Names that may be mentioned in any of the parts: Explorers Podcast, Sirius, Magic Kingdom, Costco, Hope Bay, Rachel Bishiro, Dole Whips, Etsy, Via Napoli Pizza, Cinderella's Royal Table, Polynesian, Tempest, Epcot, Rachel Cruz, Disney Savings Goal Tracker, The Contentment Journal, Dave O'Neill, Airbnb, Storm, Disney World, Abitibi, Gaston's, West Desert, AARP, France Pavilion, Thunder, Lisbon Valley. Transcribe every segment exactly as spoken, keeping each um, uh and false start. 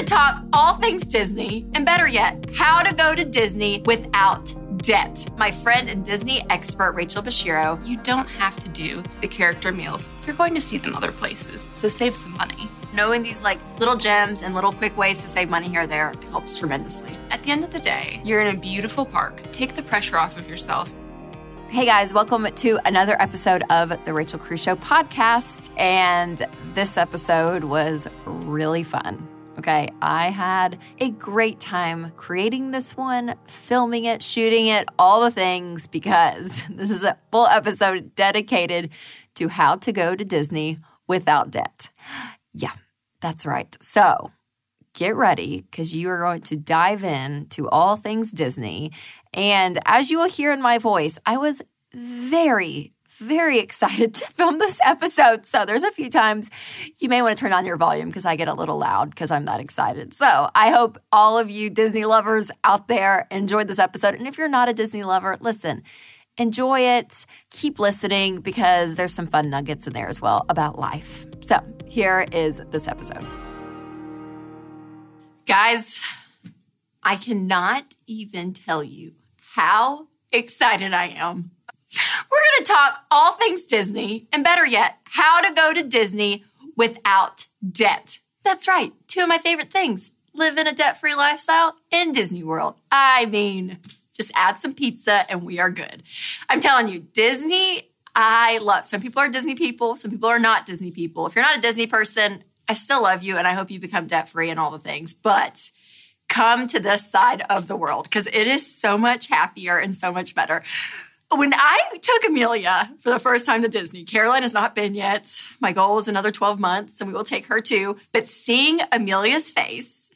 going to talk all things Disney, and better yet, how to go to Disney without debt. My friend and Disney expert, Rachel Bishiro. You don't have to do the character meals. You're going to see them other places, so save some money. Knowing these like little gems and little quick ways to save money here or there helps tremendously. At the end of the day, you're in a beautiful park. Take the pressure off of yourself. Hey guys, welcome to another episode of the Rachel Cruz Show podcast. And this episode was really fun. Okay, I had a great time creating this one, filming it, shooting it, all the things, because this is a full episode dedicated to how to go to Disney without debt. Yeah, that's right. So get ready, because you are going to dive in to all things Disney. And as you will hear in my voice, I was very, very excited to film this episode. So there's a few times you may want to turn on your volume because I get a little loud because I'm that excited. So I hope all of you Disney lovers out there enjoyed this episode. And if you're not a Disney lover, listen, enjoy it. Keep listening because there's some fun nuggets in there as well about life. So here is this episode. Guys, I cannot even tell you how excited I am. We're going to talk all things Disney, and better yet, how to go to Disney without debt. That's right. Two of my favorite things, live in a debt-free lifestyle in Disney World. I mean, just add some pizza and we are good. I'm telling you, Disney, I love. Some people are Disney people. Some people are not Disney people. If you're not a Disney person, I still love you, and I hope you become debt-free and all the things, but come to this side of the world because it is so much happier and so much better. When I took Amelia for the first time to Disney, Caroline has not been yet. My goal is another twelve months, and we will take her too. But seeing Amelia's face,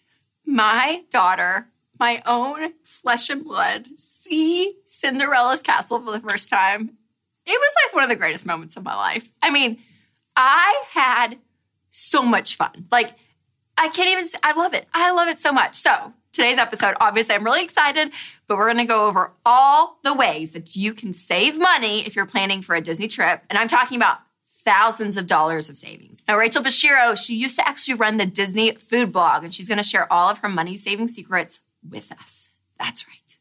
my daughter, my own flesh and blood, see Cinderella's castle for the first time, it was like one of the greatest moments of my life. I mean, I had so much fun. Like, I can't even, I love it. I love it so much. So today's episode, obviously I'm really excited, but we're going to go over all the ways that you can save money if you're planning for a Disney trip. And I'm talking about thousands of dollars of savings. Now, Rachel Bishiro, she used to actually run the Disney food blog, and she's going to share all of her money-saving secrets with us. That's right.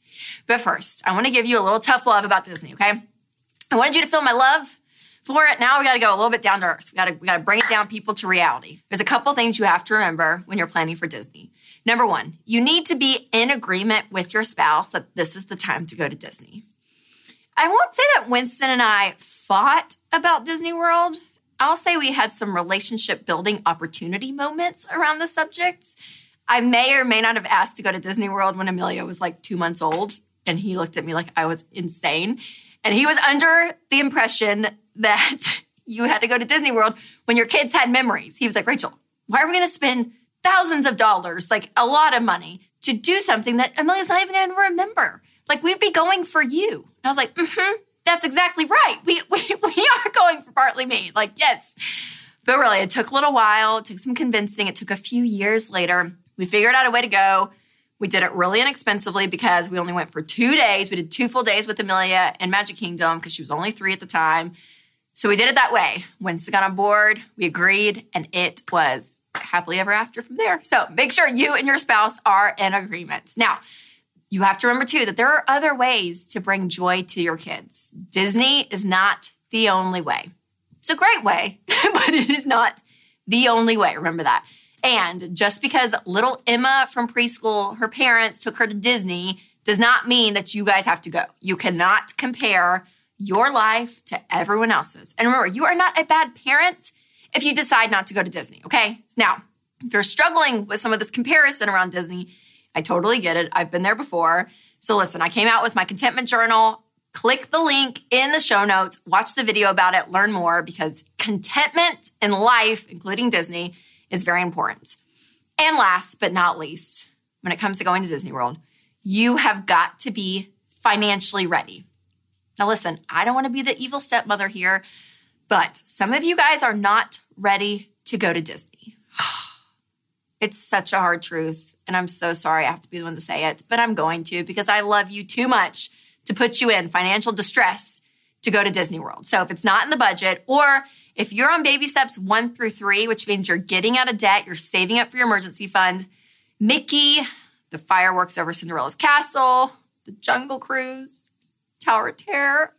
But first, I want to give you a little tough love about Disney, okay? I wanted you to feel my love for it. Now we got to go a little bit down to earth. We got to we got to bring it down, people, to reality. There's a couple things you have to remember when you're planning for Disney. Number one, you need to be in agreement with your spouse that this is the time to go to Disney. I won't say that Winston and I fought about Disney World. I'll say we had some relationship building opportunity moments around the subject. I may or may not have asked to go to Disney World when Amelia was like two months old, and he looked at me like I was insane. And he was under the impression that you had to go to Disney World when your kids had memories. He was like, Rachel, why are we going to spend thousands of dollars, like a lot of money, to do something that Amelia's not even going to remember? Like, we'd be going for you. And I was like, mm-hmm, that's exactly right. We, we, we are going for partly me. Like, yes. But really, it took a little while. It took some convincing. It took a few years later. We figured out a way to go. We did it really inexpensively because we only went for two days. We did two full days with Amelia in Magic Kingdom because she was only three at the time. So we did it that way. Winston got on board, we agreed, and it was happily ever after from there. So make sure you and your spouse are in agreement. Now, you have to remember, too, that there are other ways to bring joy to your kids. Disney is not the only way. It's a great way, but it is not the only way. Remember that. And just because little Emma from preschool, her parents took her to Disney, does not mean that you guys have to go. You cannot compare your life to everyone else's. And remember, you are not a bad parent if you decide not to go to Disney, okay? Now, if you're struggling with some of this comparison around Disney, I totally get it. I've been there before. So listen, I came out with my Contentment Journal. Click the link in the show notes. Watch the video about it. Learn more, because contentment in life, including Disney, is very important. And last but not least, when it comes to going to Disney World, you have got to be financially ready. Now listen, I don't want to be the evil stepmother here, but some of you guys are not ready to go to Disney. It's such a hard truth, and I'm so sorry I have to be the one to say it, but I'm going to, because I love you too much to put you in financial distress to go to Disney World. So if it's not in the budget, or if you're on baby steps one through three, which means you're getting out of debt, you're saving up for your emergency fund, Mickey, the fireworks over Cinderella's castle, the Jungle Cruise, Tower of Terror,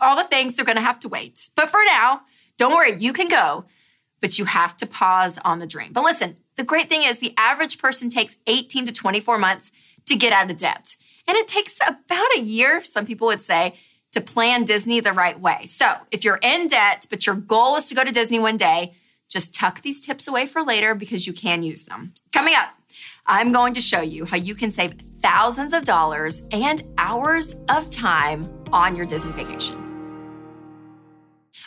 all the things they're going to have to wait. But for now, don't worry, you can go, but you have to pause on the dream. But listen, the great thing is the average person takes eighteen to twenty-four months to get out of debt. And it takes about a year, some people would say, to plan Disney the right way. So if you're in debt, but your goal is to go to Disney one day, just tuck these tips away for later because you can use them. Coming up, I'm going to show you how you can save thousands of dollars and hours of time on your Disney vacation.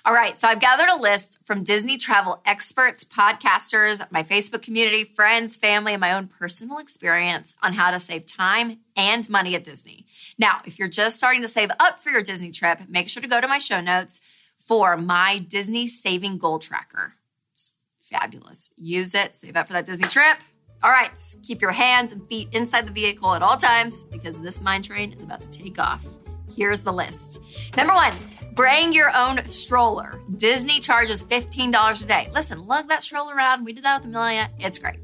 All right, so I've gathered a list from Disney travel experts, podcasters, my Facebook community, friends, family, and my own personal experience on how to save time and money at Disney. Now, if you're just starting to save up for your Disney trip, make sure to go to my show notes for my Disney Savings Goal Tracker. It's fabulous. Use it. Save up for that Disney trip. All right, keep your hands and feet inside the vehicle at all times because this mine train is about to take off. Here's the list. Number one, bring your own stroller. Disney charges fifteen dollars a day. Listen, lug that stroller around. We did that with Amelia. It's great.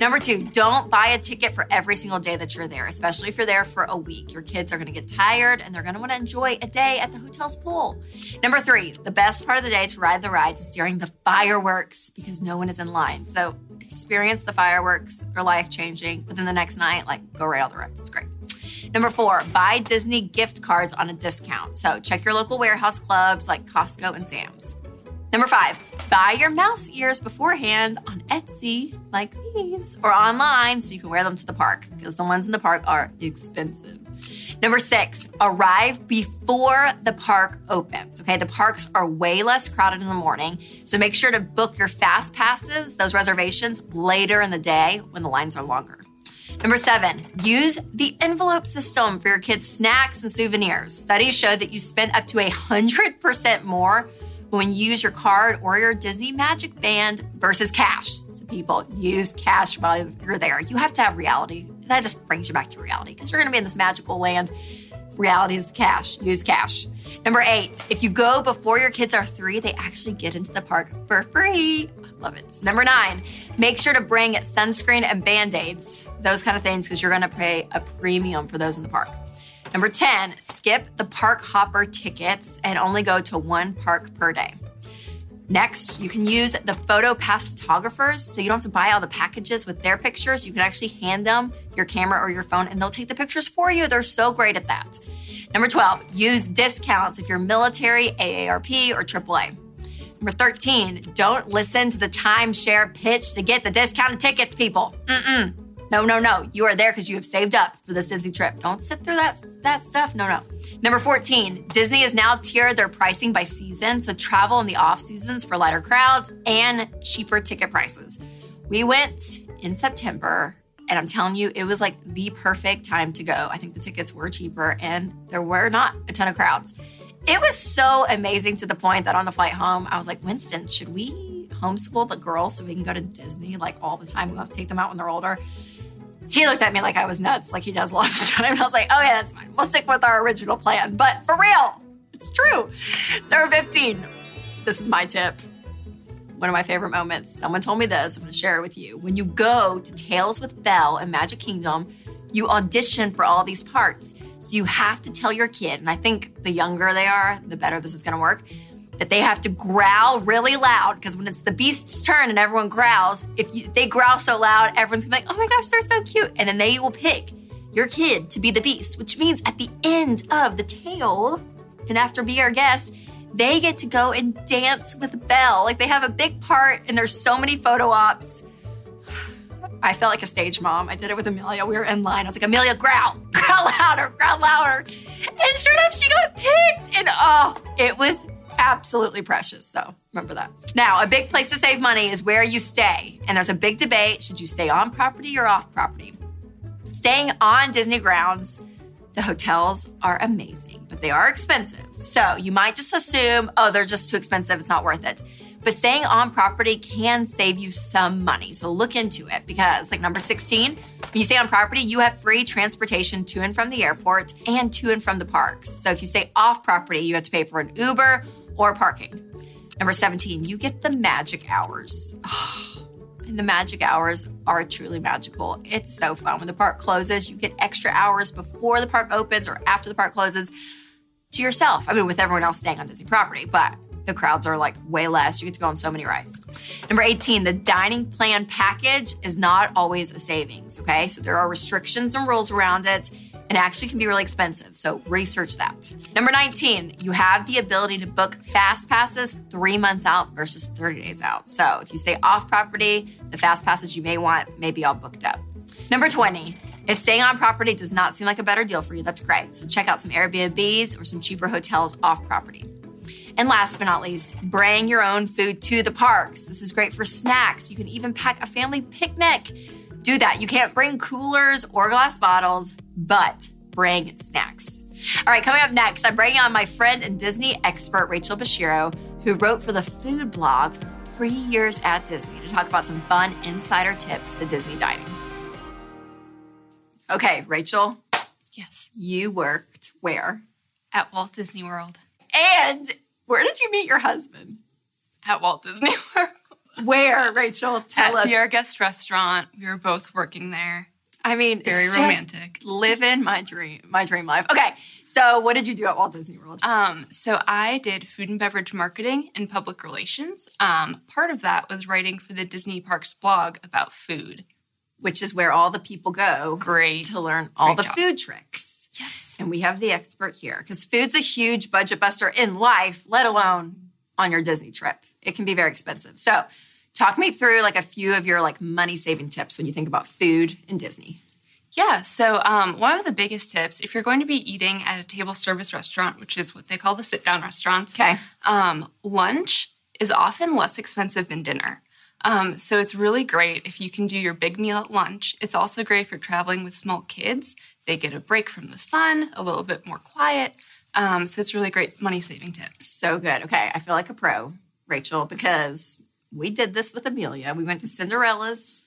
Number two, don't buy a ticket for every single day that you're there, especially if you're there for a week. Your kids are going to get tired and they're going to want to enjoy a day at the hotel's pool. Number three, the best part of the day to ride the rides is during the fireworks because no one is in line. So experience the fireworks. They're life-changing. But then the next night, like, go right on the rides. It's great. Number four, buy Disney gift cards on a discount. So check your local warehouse clubs like Costco and Sam's. Number five, buy your mouse ears beforehand on Etsy like these or online so you can wear them to the park because the ones in the park are expensive. Number six, arrive before the park opens. Okay, the parks are way less crowded in the morning, so make sure to book your fast passes, those reservations, later in the day when the lines are longer. Number seven, use the envelope system for your kids' snacks and souvenirs. Studies show that you spend up to one hundred percent more when you use your card or your Disney Magic Band versus cash. So people, use cash while you're there. You have to have reality. That just brings you back to reality because you're going to be in this magical land. Reality is the cash. Use cash. Number eight, if you go before your kids are three, they actually get into the park for free. I love it. Number nine, make sure to bring sunscreen and Band-Aids, those kind of things, because you're going to pay a premium for those in the park. Number ten, skip the park hopper tickets and only go to one park per day. Next, you can use the photo pass photographers so you don't have to buy all the packages with their pictures. You can actually hand them your camera or your phone and they'll take the pictures for you. They're so great at that. Number twelve, use discounts if you're military, A A R P, or triple A. Number thirteen, don't listen to the timeshare pitch to get the discounted tickets, people. Mm-mm. No, no, no. You are there because you have saved up for this Disney trip. Don't sit through that, that stuff. No, no. Number fourteen, Disney has now tiered their pricing by season, so travel in the off seasons for lighter crowds and cheaper ticket prices. We went in September, and I'm telling you, it was like the perfect time to go. I think the tickets were cheaper, and there were not a ton of crowds. It was so amazing to the point that on the flight home, I was like, Winston, should we homeschool the girls so we can go to Disney like all the time? We'll have to take them out when they're older. He looked at me like I was nuts, like he does a lot of the time. And I was like, oh, yeah, that's fine. We'll stick with our original plan. But for real, it's true. Number fifteen. This is my tip. One of my favorite moments. Someone told me this. I'm going to share it with you. When you go to Tales with Belle and Magic Kingdom, you audition for all these parts. So you have to tell your kid, and I think the younger they are, the better this is going to work, that they have to growl really loud because when it's the beast's turn and everyone growls, if you, they growl so loud, everyone's gonna be like, oh my gosh, they're so cute. And then they will pick your kid to be the beast, which means at the end of the tale, and after Be Our Guest, they get to go and dance with Belle. Like they have a big part and there's so many photo ops. I felt like a stage mom. I did it with Amelia. We were in line. I was like, Amelia, growl, growl louder, growl louder. And sure enough, she got picked. And oh, it was absolutely precious. So remember that. Now, a big place to save money is where you stay. And there's a big debate. Should you stay on property or off property? Staying on Disney grounds, the hotels are amazing, but they are expensive. So you might just assume, oh, they're just too expensive. It's not worth it. But staying on property can save you some money. So look into it because like number sixteen, when you stay on property, you have free transportation to and from the airport and to and from the parks. So if you stay off property, you have to pay for an Uber or parking. Number seventeen, you get the magic hours. Oh, And the magic hours are truly magical. It's so fun. When the park closes, you get extra hours before the park opens or after the park closes to yourself. I mean, with everyone else staying on Disney property, but the crowds are like way less. You get to go on so many rides. Number eighteen, the dining plan package is not always a savings, okay? So there are restrictions and rules around it, and actually can be really expensive. So research that. Number nineteen, you have the ability to book fast passes three months out versus thirty days out. So if you stay off property, the fast passes you may want may be all booked up. Number twenty, if staying on property does not seem like a better deal for you, that's great. So check out some Airbnbs or some cheaper hotels off property. And last but not least, bring your own food to the parks. This is great for snacks. You can even pack a family picnic. Do that. You can't bring coolers or glass bottles, but bring snacks. All right, coming up next, I'm bringing on my friend and Disney expert, Rachel Bishiro, who wrote for the food blog for three years at Disney to talk about some fun insider tips to Disney dining. Okay, Rachel. Yes. You worked where? At Walt Disney World. And where did you meet your husband? At Walt Disney World. Where, Rachel? Tell us. At your guest restaurant. We were both working there. I mean, very it's romantic. Living my dream, my dream life. Okay, so what did you do at Walt Disney World? Um, so I did food and beverage marketing and public relations. Um, part of that was writing for the Disney Parks blog about food, which is where all the people go. Great. To learn all Great the job. Food tricks. Yes. And we have the expert here because food's a huge budget buster in life, let alone on your Disney trip. It can be very expensive. So talk me through like a few of your like money saving tips when you think about food and Disney. Yeah. So um, one of the biggest tips, if you're going to be eating at a table service restaurant, which is what they call the sit down restaurants, okay. um, lunch is often less expensive than dinner. Um, so it's really great if you can do your big meal at lunch. It's also great if you're traveling with small kids. They get a break from the sun, a little bit more quiet. Um, so it's really great money-saving tips. So good. Okay, I feel like a pro, Rachel, because we did this with Amelia. We went to Cinderella's,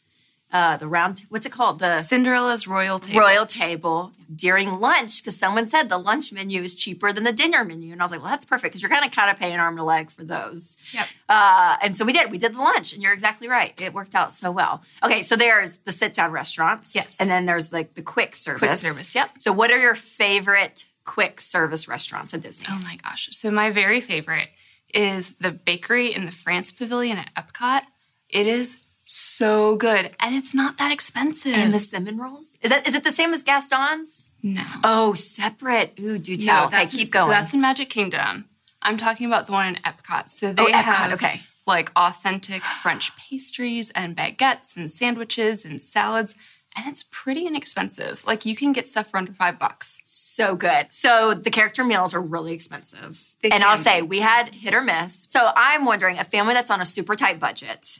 uh, the round, t- what's it called? The Cinderella's Royal Table. Royal Table during lunch because someone said the lunch menu is cheaper than the dinner menu. And I was like, well, that's perfect because you're going to kind of pay an arm and a leg for those. Yep. Uh, and so we did. We did the lunch, and you're exactly right. It worked out so well. Okay, so there's the sit-down restaurants. Yes. And then there's like the quick service. Quick service, yep. So what are your favorite quick service restaurants at Disney? Oh, my gosh. So my very favorite is the bakery in the France Pavilion at Epcot. It is so good. And it's not that expensive. And the cinnamon rolls? Is that is it the same as Gaston's? No. Oh, separate. Ooh, do tell. No, okay, keep in, going. So that's in Magic Kingdom. I'm talking about the one in Epcot. So they oh, Epcot, have okay. like authentic French pastries and baguettes and sandwiches and salads. And it's pretty inexpensive. Like you can get stuff for under five bucks. So good. So the character meals are really expensive. They and I'll be. say we had hit or miss. So I'm wondering, a family that's on a super tight budget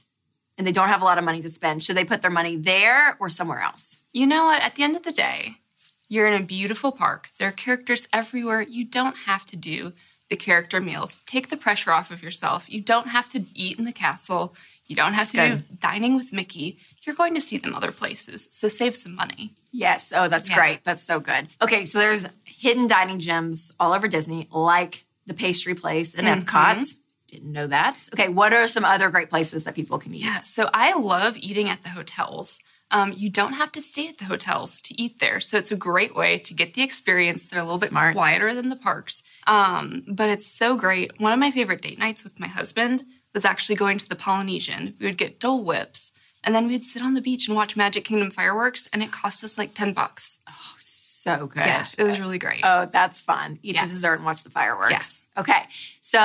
and they don't have a lot of money to spend, should they put their money there or somewhere else? You know what? At the end of the day, you're in a beautiful park. There are characters everywhere. You don't have to do the character meals. Take the pressure off of yourself. You don't have to eat in the castle. You don't have to Good. do dining with Mickey. You're going to see them other places. So save some money. Yes. Oh, that's yeah. great. That's so good. Okay. So there's hidden dining gems all over Disney, like the pastry place in mm-hmm. Epcot. Didn't know that. Okay. What are some other great places that people can eat? Yeah. So I love eating at the hotels. Um, you don't have to stay at the hotels to eat there. So it's a great way to get the experience. They're a little Smart. bit quieter than the parks. Um, but it's so great. One of my favorite date nights with my husband was actually going to the Polynesian. We would get Dole Whips, and then we'd sit on the beach and watch Magic Kingdom fireworks, and it cost us like ten bucks. Oh, so good. Yeah, it was really great. Oh, that's fun. Eat yeah. a dessert and watch the fireworks. Yeah. Okay. So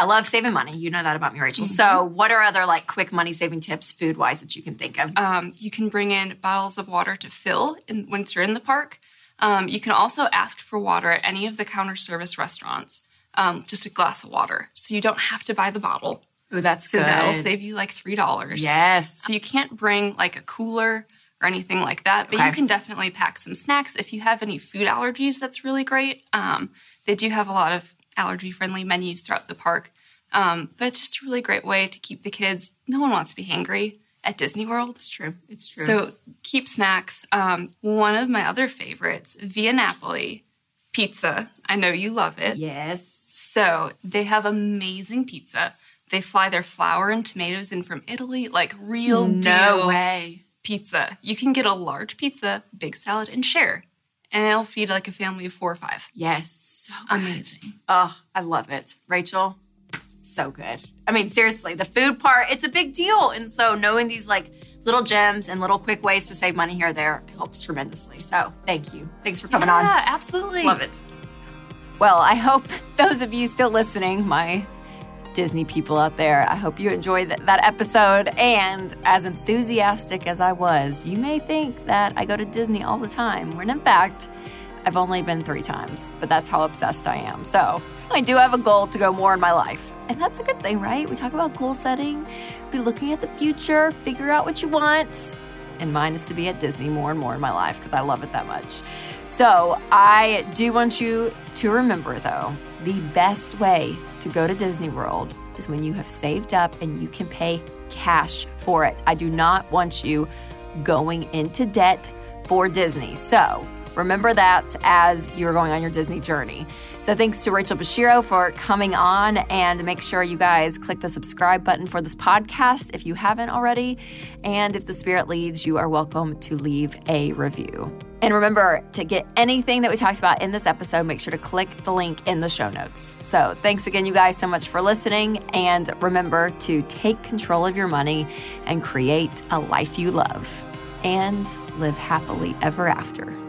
I love saving money. You know that about me, Rachel. Mm-hmm. So what are other like quick money-saving tips food-wise that you can think of? Um, you can bring in bottles of water to fill in, once you're in the park. Um, you can also ask for water at any of the counter service restaurants, um, just a glass of water. So you don't have to buy the bottle. Oh, that's so good. So that'll save you like three dollars. Yes. So you can't bring like a cooler or anything like that, but okay. you can definitely pack some snacks. If you have any food allergies, that's really great. Um, they do have a lot of allergy-friendly menus throughout the park. Um, but it's just a really great way to keep the kids. No one wants to be hangry at Disney World. It's true. It's true. So keep snacks. Um, one of my other favorites, Via Napoli Pizza. I know you love it. Yes. So they have amazing pizza. They fly their flour and tomatoes in from Italy, like real no deal way. Pizza. You can get a large pizza, big salad, and share. And it'll feed like a family of four or five. Yes. So good. Amazing. Oh, I love it. Rachel, so good. I mean, seriously, the food part, it's a big deal. And so knowing these like little gems and little quick ways to save money here or there helps tremendously. So thank you. Thanks for coming yeah, on. Yeah, absolutely. Love it. Well, I hope those of you still listening, my Disney people out there, I hope you enjoyed th- that episode. And as enthusiastic as I was, you may think that I go to Disney all the time, when in fact, I've only been three times, but that's how obsessed I am. So I do have a goal to go more in my life. And that's a good thing, right? We talk about goal setting, be looking at the future, figure out what you want. And mine is to be at Disney more and more in my life because I love it that much. So I do want you to remember, though, the best way to go to Disney World is when you have saved up and you can pay cash for it. I do not want you going into debt for Disney. So remember that as you're going on your Disney journey. So thanks to Rachel Bishiro for coming on, and make sure you guys click the subscribe button for this podcast if you haven't already. And if the spirit leads, you are welcome to leave a review. And remember, to get anything that we talked about in this episode, make sure to click the link in the show notes. So thanks again, you guys, so much for listening. And remember to take control of your money and create a life you love and live happily ever after.